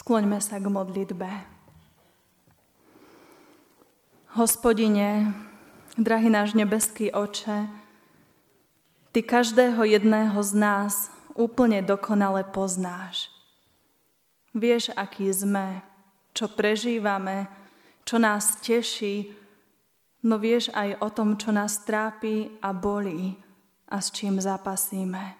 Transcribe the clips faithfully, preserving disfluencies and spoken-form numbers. Skloňme sa k modlitbe. Hospodine, drahý náš nebeský Oče, Ty každého jedného z nás úplne dokonale poznáš. Vieš, aký sme, čo prežívame, čo nás teší, no vieš aj o tom, čo nás trápi a bolí a s čím zápasíme.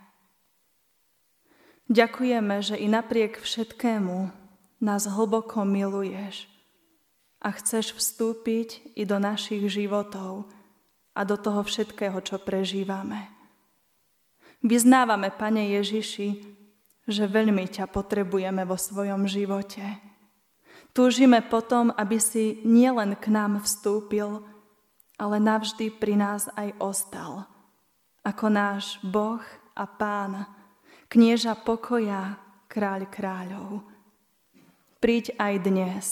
Ďakujeme, že i napriek všetkému nás hlboko miluješ a chceš vstúpiť i do našich životov a do toho všetkého, čo prežívame. Vyznávame, Pane Ježiši, že veľmi ťa potrebujeme vo svojom živote. Túžime potom, aby si nielen k nám vstúpil, ale navždy pri nás aj ostal. Ako náš Boh a Pán, Knieža pokoja, Kráľ kráľov. Príď aj dnes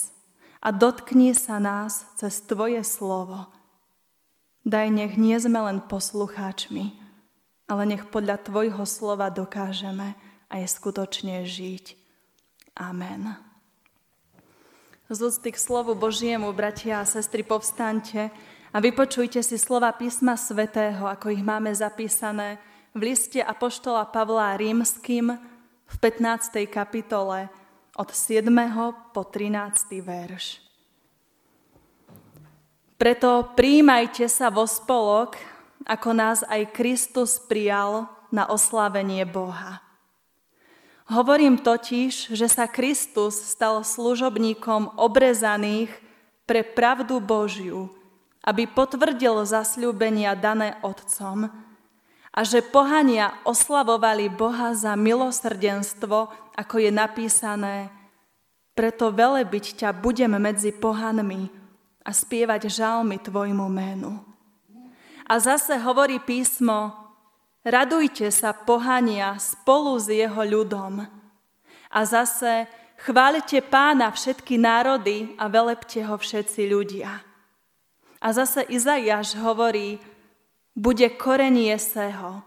a dotkni sa nás cez Tvoje slovo. Daj, nech nie sme len poslucháčmi, ale nech podľa Tvojho slova dokážeme aj skutočne žiť. Amen. Z úcty k slovu Božiemu, bratia a sestry, povstaňte a vypočujte si slova písma svätého, ako ich máme zapísané v liste apoštola Pavla Rímskym v pätnástej kapitole od siedmeho po trinásty verš. Preto prijímajte sa vo spolok, ako nás aj Kristus prijal na oslávenie Boha. Hovorím totiž, že sa Kristus stal služobníkom obrezaných pre pravdu Božiu, aby potvrdil zasľúbenia dané Otcom a že pohania oslavovali Boha za milosrdenstvo, ako je napísané: Preto velebiť ťa budem medzi pohanmi a spievať žalmy tvojmu menu. A zase hovorí písmo: Radujte sa, pohania, spolu s jeho ľudom. A zase: Chváľte Pána všetky národy a velepte ho všetci ľudia. A zase Izaiáš hovorí: Bude koreň Jeseho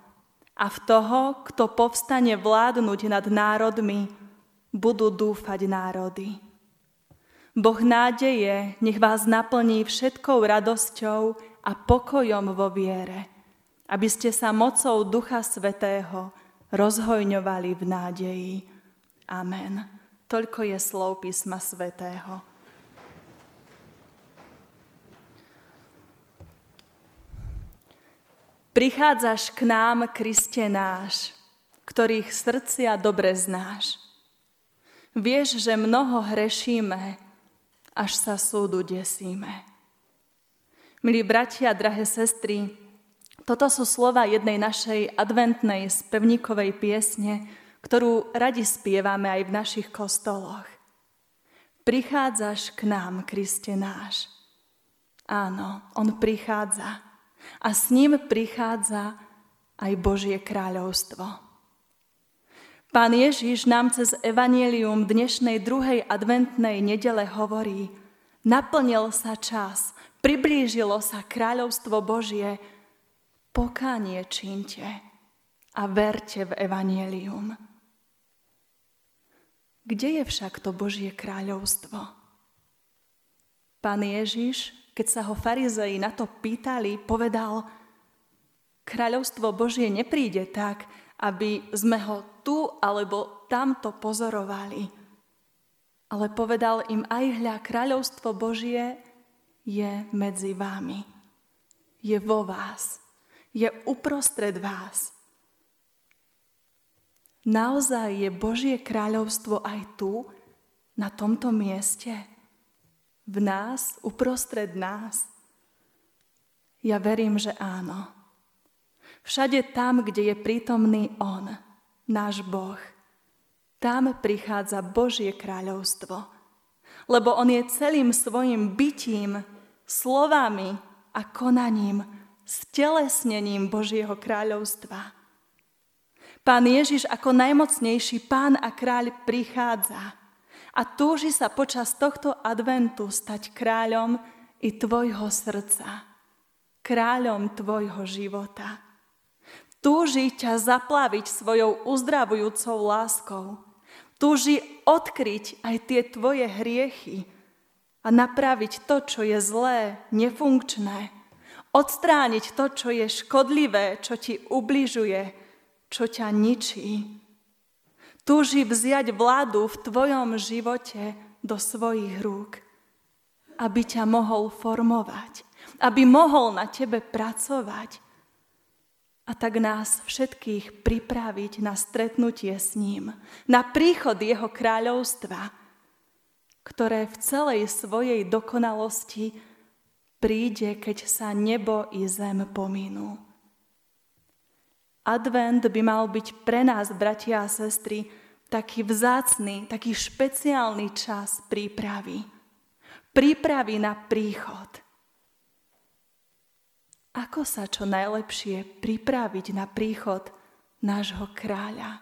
a v toho, kto povstane vládnuť nad národmi, budú dúfať národy. Boh nádeje nech vás naplní všetkou radosťou a pokojom vo viere, aby ste sa mocou Ducha Svätého rozhojňovali v nádeji. Amen. Toľko je slov písma Svätého. Prichádzaš k nám, Kriste náš, ktorých srdcia dobre znáš. Vieš, že mnoho hrešíme, až sa súdu desíme. Milí bratia, drahé sestry, toto sú slova jednej našej adventnej spevníkovej piesne, ktorú radi spievame aj v našich kostoloch. Prichádzaš k nám, Kriste náš. Áno, on prichádza. A s ním prichádza aj Božie kráľovstvo. Pán Ježiš nám cez evanjelium dnešnej druhej adventnej nedele hovorí: Naplnil sa čas, priblížilo sa kráľovstvo Božie, pokánie čínte a verte v evanjelium. Kde je však to Božie kráľovstvo? Pán Ježiš, keď sa ho farizei na to pýtali, povedal: Kráľovstvo Božie nepríde tak, aby sme ho tu alebo tamto pozorovali. Ale povedal im aj: Hľa, kráľovstvo Božie je medzi vami. Je vo vás. Je uprostred vás. Naozaj je Božie kráľovstvo aj tu, na tomto mieste, v nás, uprostred nás? Ja verím, že áno. Všade tam, kde je prítomný on, náš Boh, tam prichádza Božie kráľovstvo. Lebo on je celým svojim bytím, slovami a konaním stelesnením Božieho kráľovstva. Pán Ježiš ako najmocnejší Pán a Kráľ prichádza a túži sa počas tohto adventu stať kráľom i tvojho srdca, kráľom tvojho života. Túži ťa zaplaviť svojou uzdravujúcou láskou. Túži odkryť aj tie tvoje hriechy a napraviť to, čo je zlé, nefunkčné. Odstrániť to, čo je škodlivé, čo ti ubližuje, čo ťa ničí. Túži vziať vládu v tvojom živote do svojich rúk, aby ťa mohol formovať, aby mohol na tebe pracovať a tak nás všetkých pripraviť na stretnutie s ním, na príchod jeho kráľovstva, ktoré v celej svojej dokonalosti príde, keď sa nebo i zem pominú. Advent by mal byť pre nás, bratia a sestry, taký vzácny, taký špeciálny čas prípravy. Prípravy na príchod. Ako sa čo najlepšie pripraviť na príchod nášho kráľa,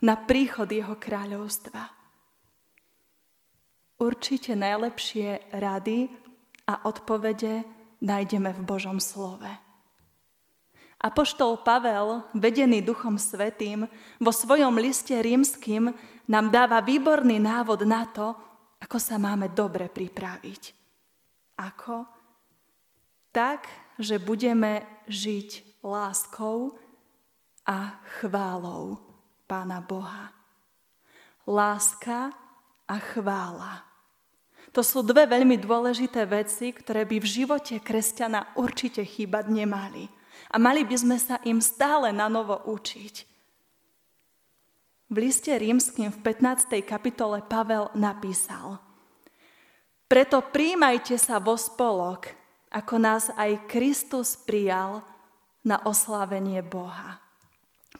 na príchod jeho kráľovstva? Určite najlepšie rady a odpovede nájdeme v Božom slove. Apoštol Pavel, vedený Duchom Svätým, vo svojom liste rímskym nám dáva výborný návod na to, ako sa máme dobre pripraviť. Ako? Tak, že budeme žiť láskou a chválou Pána Boha. Láska a chvála. To sú dve veľmi dôležité veci, ktoré by v živote kresťana určite chýbať nemali. A mali by sme sa im stále na novo učiť. V liste rímskym v pätnástej kapitole Pavel napísal: Preto prijímajte sa vo spolok, ako nás aj Kristus prijal na oslávenie Boha.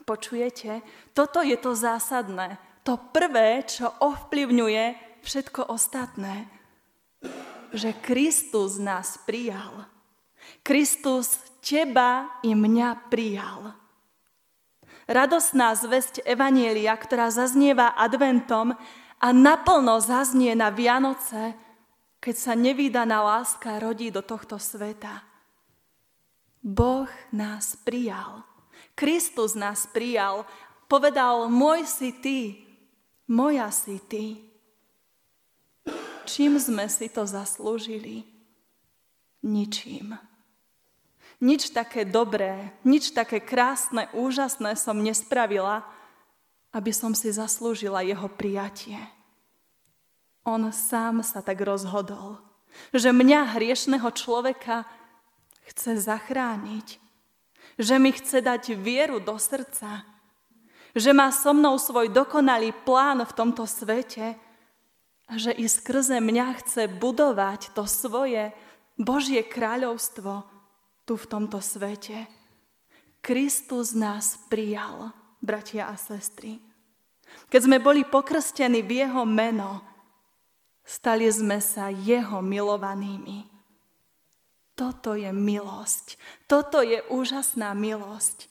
Počujete? Toto je to zásadné. To prvé, čo ovplyvňuje všetko ostatné. Že Kristus nás prijal. Kristus teba i mňa prijal. Radosná zvesť Evanielia, ktorá zaznieva adventom a naplno zaznie na Vianoce, keď sa nevídaná láska rodí do tohto sveta. Boh nás prijal. Kristus nás prijal. Povedal: môj si ty, moja si ty. Čím sme si to zaslúžili? Ničím. Nič také dobré, nič také krásne, úžasné som nespravila, aby som si zaslúžila jeho prijatie. On sám sa tak rozhodol, že mňa, hriešného človeka, chce zachrániť, že mi chce dať vieru do srdca, že má so mnou svoj dokonalý plán v tomto svete a že i skrze mňa chce budovať to svoje Božie kráľovstvo tu v tomto svete. Kristus nás prijal, bratia a sestry. Keď sme boli pokrstení v jeho meno, stali sme sa jeho milovanými. Toto je milosť. Toto je úžasná milosť.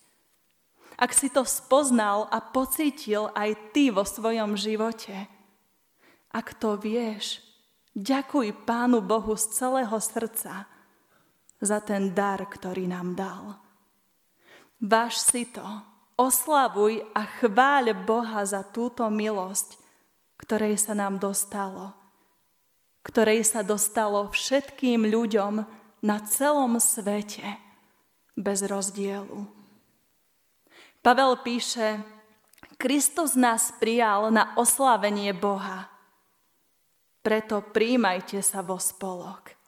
Ak si to spoznal a pocítil aj ty vo svojom živote, ak to vieš, ďakuj Pánu Bohu z celého srdca za ten dar, ktorý nám dal. Váž si to, oslavuj a chváľ Boha za túto milosť, ktorej sa nám dostalo, ktorej sa dostalo všetkým ľuďom na celom svete, bez rozdielu. Pavel píše: Kristus nás prijal na oslávenie Boha, preto prijímajte sa vo spolok.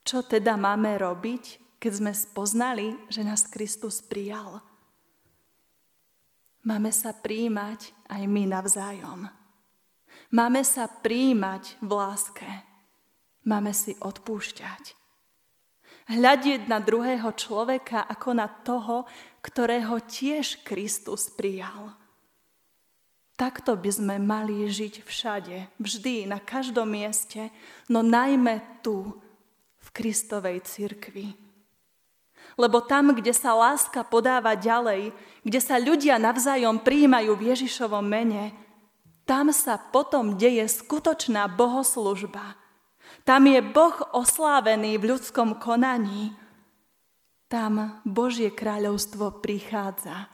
Čo teda máme robiť, keď sme spoznali, že nás Kristus prijal? Máme sa prijímať aj my navzájom. Máme sa prijímať v láske. Máme si odpúšťať. Hľadieť na druhého človeka ako na toho, ktorého tiež Kristus prijal. Takto by sme mali žiť všade, vždy, na každom mieste, no najmä tu, v Kristovej cirkvi. Lebo tam, kde sa láska podáva ďalej, kde sa ľudia navzájom prijímajú v Ježišovom mene, tam sa potom deje skutočná bohoslužba. Tam je Boh oslávený v ľudskom konaní. Tam Božie kráľovstvo prichádza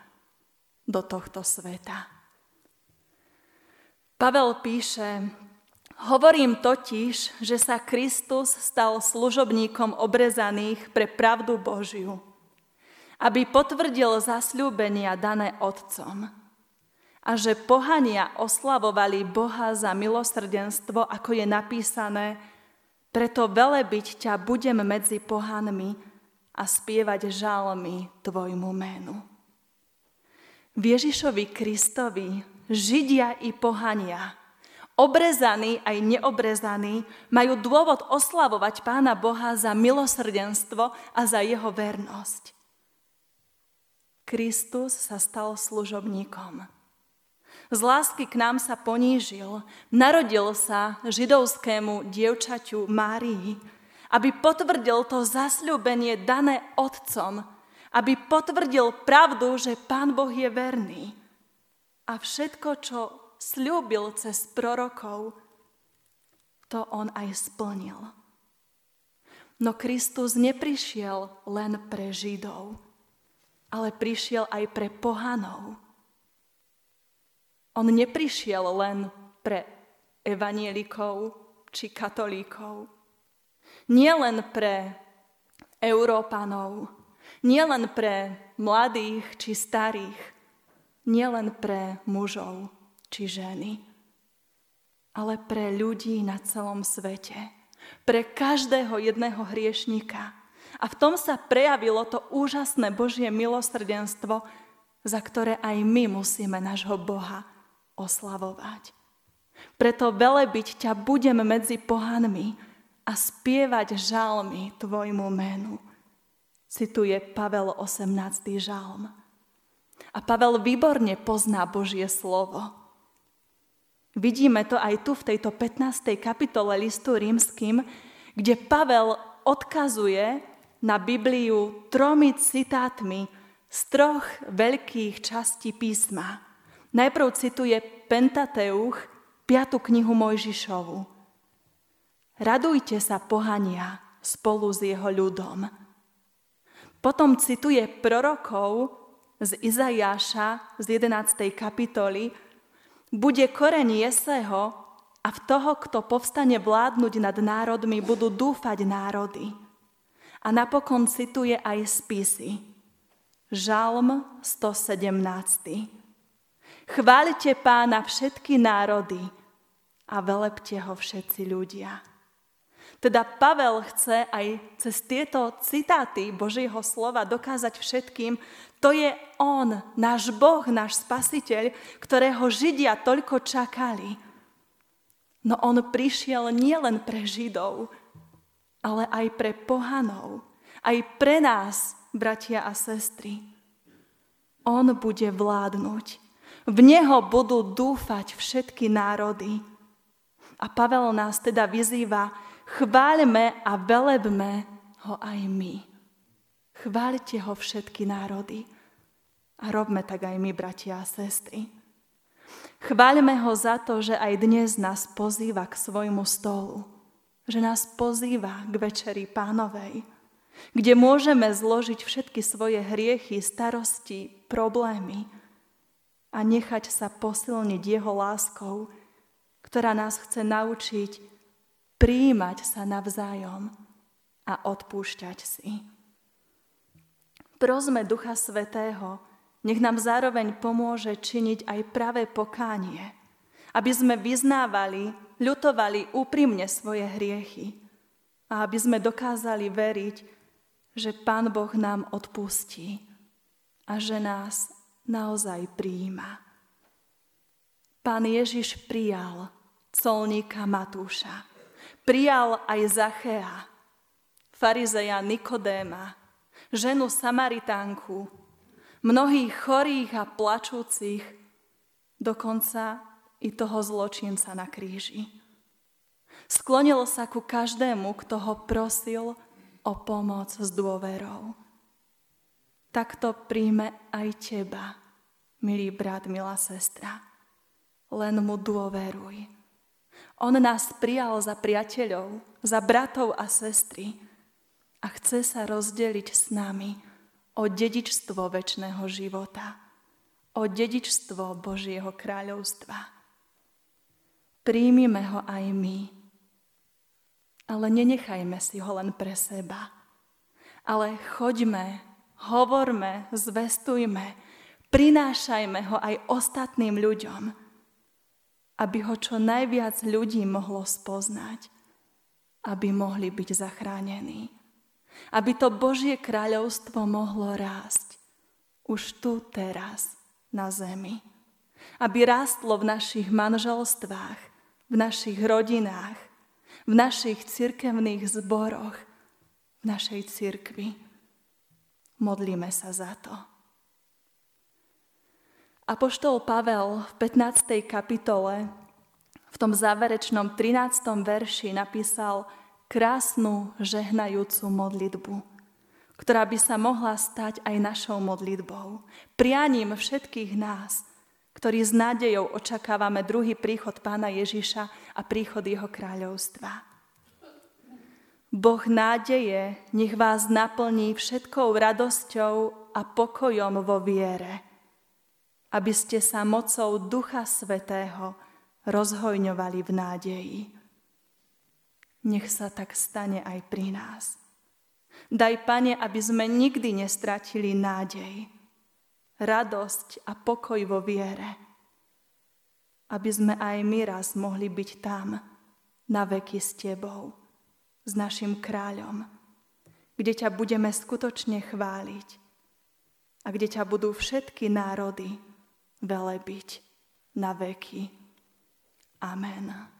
do tohto sveta. Pavel píše, hovorím totiž, že sa Kristus stal služobníkom obrezaných pre pravdu Božiu, aby potvrdil zasľúbenia dané Otcom a že pohania oslavovali Boha za milosrdenstvo, ako je napísané, preto velebiť ťa budem medzi pohanmi a spievať žalmy tvojmu menu. V Ježišovi Kristovi Židia i pohania, obrezaní aj neobrezaní, majú dôvod oslavovať Pána Boha za milosrdenstvo a za jeho vernosť. Kristus sa stal služobníkom. Z lásky k nám sa ponížil, narodil sa židovskému dievčaťu Márii, aby potvrdil to zasľúbenie dané Otcom, aby potvrdil pravdu, že Pán Boh je verný. A všetko, čo sľúbil cez prorokov, to on aj splnil. No Kristus neprišiel len pre Židov, ale prišiel aj pre pohanov. On neprišiel len pre evanjelikov či katolíkov. Nie len pre Európanov, nie len pre mladých či starých, nie len pre mužov či ženy, ale pre ľudí na celom svete, pre každého jedného hriešnika. A v tom sa prejavilo to úžasné Božie milosrdenstvo, za ktoré aj my musíme nášho Boha oslavovať. Preto velebiť ťa budem medzi pohanmi a spievať žalmy tvojmu menu. Cituje Pavel osemnásteho žalm. A Pavel výborne pozná Božie slovo. Vidíme to aj tu v tejto pätnástej kapitole listu rímskym, kde Pavel odkazuje na Bibliu tromi citátmi z troch veľkých častí písma. Najprv cituje Pentateuch, piatu knihu Mojžišovu. Radujte sa, pohania, spolu s jeho ľudom. Potom cituje prorokov z Izajáša z jedenástej kapitoly, bude koreň Jeseho a v toho, kto povstane vládnuť nad národmi, budú dúfať národy. A napokon cituje aj spisy. Žalm sto sedemnásty. Chváľte Pána všetky národy a velepte ho všetci ľudia. Teda Pavel chce aj cez tieto citáty Božieho slova dokázať všetkým, to je on, náš Boh, náš Spasiteľ, ktorého Židia toľko čakali. No on prišiel nielen pre Židov, ale aj pre pohanov, aj pre nás, bratia a sestry. On bude vládnuť. V neho budú dúfať všetky národy. A Pavel nás teda vyzýva, chváľme a velebme ho aj my. Chváľte ho všetky národy. A robme tak aj my, bratia a sestry. Chváľme ho za to, že aj dnes nás pozýva k svojmu stolu. Že nás pozýva k večeri Pánovej, kde môžeme zložiť všetky svoje hriechy, starosti, problémy a nechať sa posilniť jeho láskou, ktorá nás chce naučiť prijímať sa navzájom a odpúšťať si. Prosme Ducha Svätého, nech nám zároveň pomôže činiť aj pravé pokánie, aby sme vyznávali, ľutovali úprimne svoje hriechy a aby sme dokázali veriť, že Pán Boh nám odpustí a že nás naozaj prijíma. Pán Ježiš prijal colníka Matúša. Prijal aj Zachea, farizeja Nikodéma, ženu Samaritánku, mnohých chorých a plačúcich, dokonca i toho zločinca na kríži. Sklonil sa ku každému, kto ho prosil o pomoc s dôverou. Takto príjme aj teba, milý brat, milá sestra. Len mu dôveruj. On nás prijal za priateľov, za bratov a sestry a chce sa rozdeliť s nami o dedičstvo večného života, o dedičstvo Božieho kráľovstva. Príjmime ho aj my. Ale nenechajme si ho len pre seba. Ale choďme, hovorme, zvestujme, prinášajme ho aj ostatným ľuďom, aby ho čo najviac ľudí mohlo spoznať, aby mohli byť zachránení, aby to Božie kráľovstvo mohlo rásť už tu teraz na zemi, aby rástlo v našich manželstvách, v našich rodinách, v našich cirkevných zboroch, v našej cirkvi. Modlíme sa za to. Apoštol Pavel v pätnástej kapitole v tom záverečnom trinástom verši napísal krásnu žehnajúcu modlitbu, ktorá by sa mohla stať aj našou modlitbou, prianím všetkých nás, ktorí s nádejou očakávame druhý príchod Pána Ježiša a príchod jeho kráľovstva. Boh nádeje nech vás naplní všetkou radosťou a pokojom vo viere, aby ste sa mocou Ducha Svätého rozhojňovali v nádeji. Nech sa tak stane aj pri nás. Daj, Pane, aby sme nikdy nestratili nádej, radosť a pokoj vo viere, aby sme aj my raz mohli byť tam, na veky s Tebou, s našim kráľom, kde ťa budeme skutočne chváliť a kde ťa budú všetky národy velebiť na veky. Amen.